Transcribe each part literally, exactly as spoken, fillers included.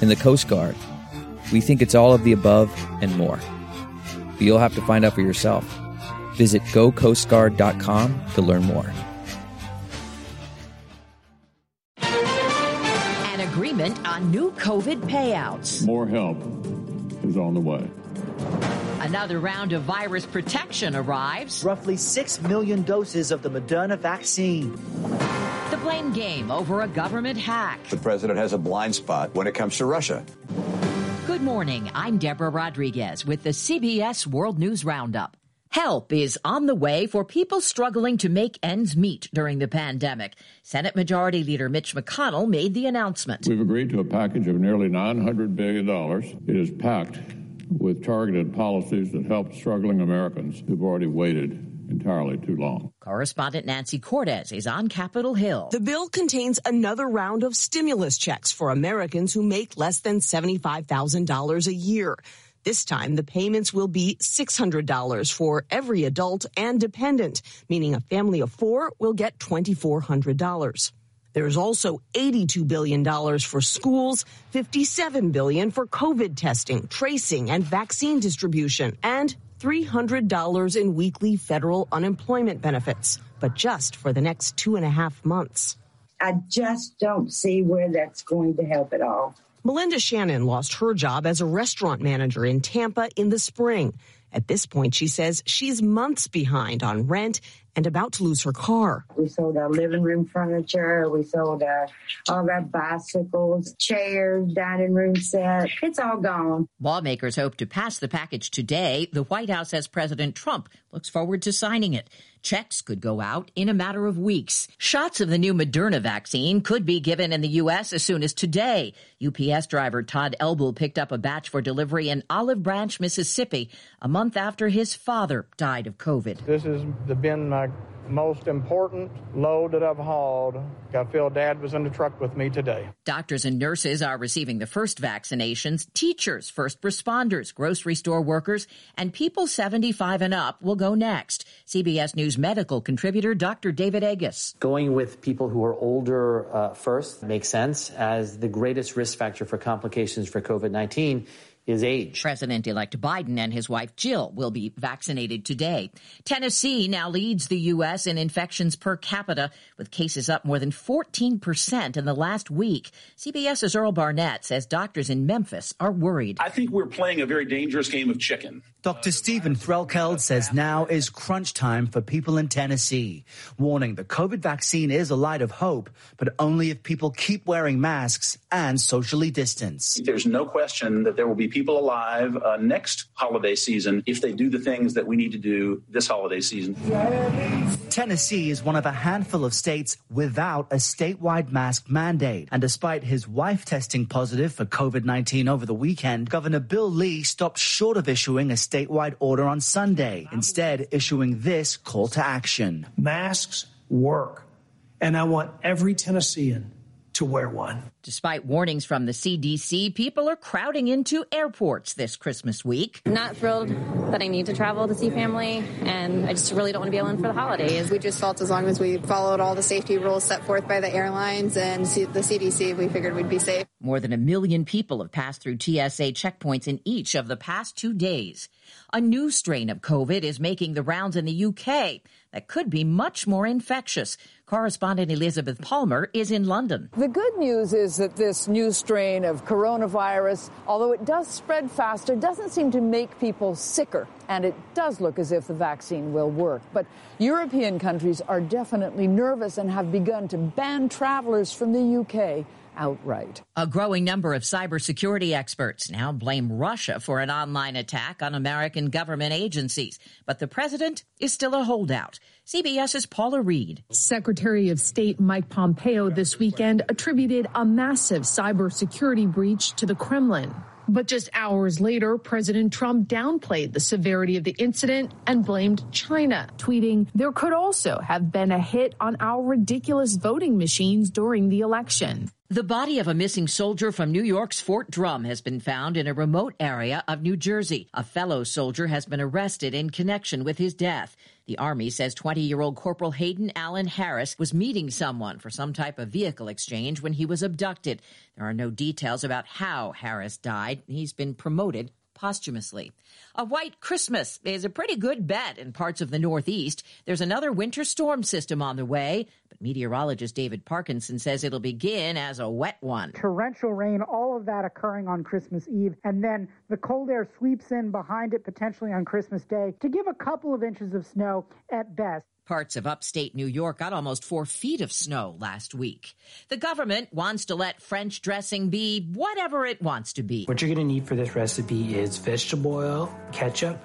In the Coast Guard, we think it's all of the above and more. But you'll have to find out for yourself. Visit Go Coast Guard dot com to learn more. An agreement on new COVID payouts. More help is on the way. Another round of virus protection arrives. Roughly six million doses of the Moderna vaccine. The blame game over a government hack. The president has a blind spot when it comes to Russia. Good morning. I'm Deborah Rodriguez with the C B S World News Roundup. Help is on the way for people struggling to make ends meet during the pandemic. Senate Majority Leader Mitch McConnell made the announcement. We've agreed to a package of nearly nine hundred billion dollars. It is packed with targeted policies that help struggling Americans who've already waited entirely too long. Correspondent Nancy Cordes is on Capitol Hill. The bill contains another round of stimulus checks for Americans who make less than seventy-five thousand dollars a year. This time, the payments will be six hundred dollars for every adult and dependent, meaning a family of four will get two thousand four hundred dollars. There's also eighty-two billion dollars for schools, fifty-seven billion dollars for COVID testing, tracing, and vaccine distribution, and three hundred dollars in weekly federal unemployment benefits, but just for the next two and a half months. I just don't see where that's going to help at all. Melinda Shannon lost her job as a restaurant manager in Tampa in the spring. At this point, she says she's months behind on rent and about to lose her car. We sold our living room furniture. We sold our, all our bicycles, chairs, dining room set. It's all gone. Lawmakers hope to pass the package today. The White House says President Trump looks forward to signing it. Checks could go out in a matter of weeks. Shots of the new Moderna vaccine could be given in the U S as soon as today. U P S driver Todd Elble picked up a batch for delivery in Olive Branch, Mississippi, a month after his father died of COVID. This has been my most important load that I've hauled. I feel Dad was in the truck with me today. Doctors and nurses are receiving the first vaccinations. Teachers, first responders, grocery store workers, and people seventy-five and up will go next. C B S News medical contributor Doctor David Agus. Going with people who are older uh, first makes sense, as the greatest risk factor for complications for COVID nineteen is age. President-elect Biden and his wife Jill will be vaccinated today. Tennessee now leads the U S in infections per capita, with cases up more than fourteen percent in the last week. CBS's Earl Barnett says doctors in Memphis are worried. I think we're playing a very dangerous game of chicken. Doctor Stephen Threlkeld says now is crunch time for people in Tennessee, warning the COVID vaccine is a light of hope, but only if people keep wearing masks and socially distance. There's no question that there will be people people alive uh, next holiday season if they do the things that we need to do this holiday season. Tennessee is one of a handful of states without a statewide mask mandate. And despite his wife testing positive for COVID nineteen over the weekend, Governor Bill Lee stopped short of issuing a statewide order on Sunday, instead issuing this call to action. Masks work, and I want every Tennessean to wear one. Despite warnings from the C D C, people are crowding into airports this Christmas week. I'm not thrilled that I need to travel to see family, and I just really don't want to be alone for the holidays. We just felt as long as we followed all the safety rules set forth by the airlines and the C D C, we figured we'd be safe. More than a million people have passed through T S A checkpoints in each of the past two days. A new strain of COVID is making the rounds in the U K that could be much more infectious. Correspondent Elizabeth Palmer is in London. The good news is that this new strain of coronavirus, although it does spread faster, doesn't seem to make people sicker. And it does look as if the vaccine will work. But European countries are definitely nervous and have begun to ban travelers from the U K outright. A growing number of cybersecurity experts now blame Russia for an online attack on American government agencies. But the president is still a holdout. CBS's Paula Reid. Secretary of State Mike Pompeo this weekend attributed a massive cybersecurity breach to the Kremlin. But just hours later, President Trump downplayed the severity of the incident and blamed China, tweeting, "There could also have been a hit on our ridiculous voting machines during the election." The body of a missing soldier from New York's Fort Drum has been found in a remote area of New Jersey. A fellow soldier has been arrested in connection with his death. The Army says twenty-year-old Corporal Hayden Allen Harris was meeting someone for some type of vehicle exchange when he was abducted. There are no details about how Harris died. He's been promoted posthumously. A white Christmas is a pretty good bet in parts of the Northeast. There's another winter storm system on the way, but meteorologist David Parkinson says it'll begin as a wet one. Torrential rain, all of that occurring on Christmas Eve, and then the cold air sweeps in behind it potentially on Christmas Day to give a couple of inches of snow at best. Parts of upstate New York got almost four feet of snow last week. The government wants to let French dressing be whatever it wants to be. What you're going to need for this recipe is vegetable oil, ketchup,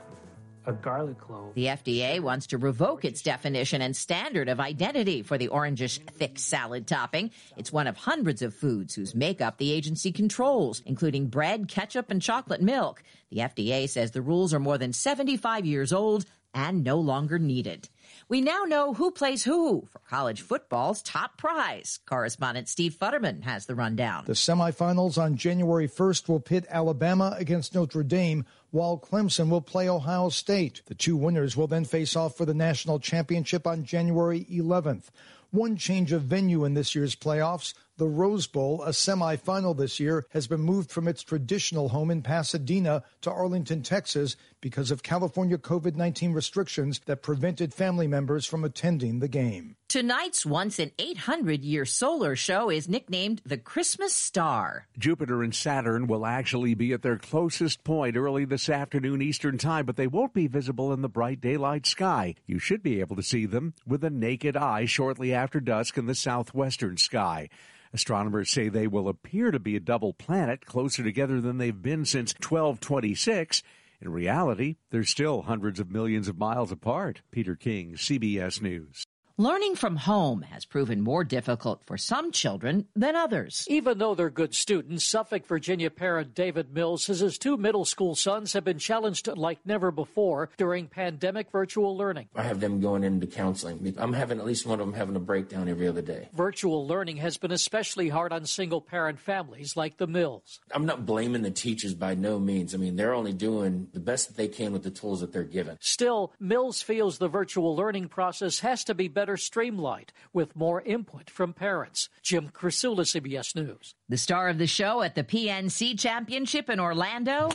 a garlic clove. The F D A wants to revoke its definition and standard of identity for the orangish thick salad topping. It's one of hundreds of foods whose makeup the agency controls, including bread, ketchup, and chocolate milk. The F D A says the rules are more than seventy-five years old and no longer needed. We now know who plays who for college football's top prize. Correspondent Steve Futterman has the rundown. The semifinals on January first will pit Alabama against Notre Dame, while Clemson will play Ohio State. The two winners will then face off for the national championship on January eleventh. One change of venue in this year's playoffs, the Rose Bowl, a semifinal this year, has been moved from its traditional home in Pasadena to Arlington, Texas, because of California COVID nineteen restrictions that prevented family members from attending the game. Tonight's once-in-eight-hundred-year solar show is nicknamed the Christmas Star. Jupiter and Saturn will actually be at their closest point early this afternoon Eastern Time, but they won't be visible in the bright daylight sky. You should be able to see them with the naked eye shortly after dusk in the southwestern sky. Astronomers say they will appear to be a double planet, closer together than they've been since twelve twenty-six. In reality, they're still hundreds of millions of miles apart. Peter King, C B S News. Learning from home has proven more difficult for some children than others. Even though they're good students, Suffolk, Virginia parent David Mills says his two middle school sons have been challenged like never before during pandemic virtual learning. I have them going into counseling. I'm having at least one of them having a breakdown every other day. Virtual learning has been especially hard on single-parent families like the Mills. I'm not blaming the teachers by no means. I mean, they're only doing the best that they can with the tools that they're given. Still, Mills feels the virtual learning process has to be better. Better streamlined with more input from parents. Jim Chrisula, C B S News. The star of the show at the P N C Championship in Orlando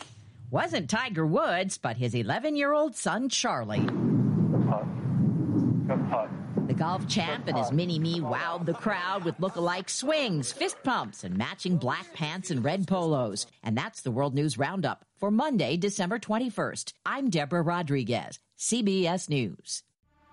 wasn't Tiger Woods, but his eleven-year-old son, Charlie. Good putt. Good putt. The golf champ and his mini-me wowed the crowd with look-alike swings, fist pumps, and matching black pants and red polos. And that's the World News Roundup for Monday, December twenty-first. I'm Deborah Rodriguez, C B S News.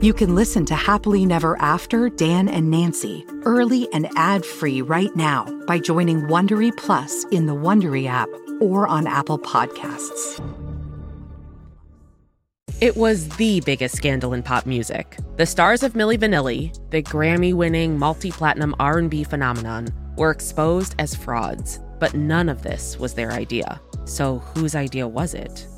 You can listen to Happily Never After, Dan and Nancy, early and ad-free right now by joining Wondery Plus in the Wondery app or on Apple Podcasts. It was the biggest scandal in pop music. The stars of Milli Vanilli, the Grammy-winning, multi-platinum R and B phenomenon, were exposed as frauds. But none of this was their idea. So whose idea was it?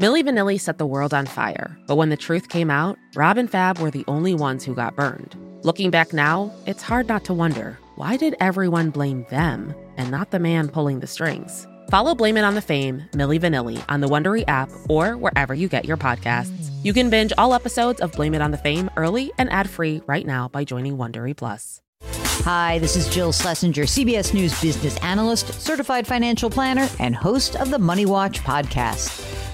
Milli Vanilli set the world on fire, but when the truth came out, Rob and Fab were the only ones who got burned. Looking back now, it's hard not to wonder, why did everyone blame them and not the man pulling the strings? Follow Blame It on the Fame, Milli Vanilli, on the Wondery app or wherever you get your podcasts. You can binge all episodes of Blame It on the Fame early and ad-free right now by joining Wondery Plus. Hi, this is Jill Schlesinger, C B S News business analyst, certified financial planner, and host of the Money Watch podcast.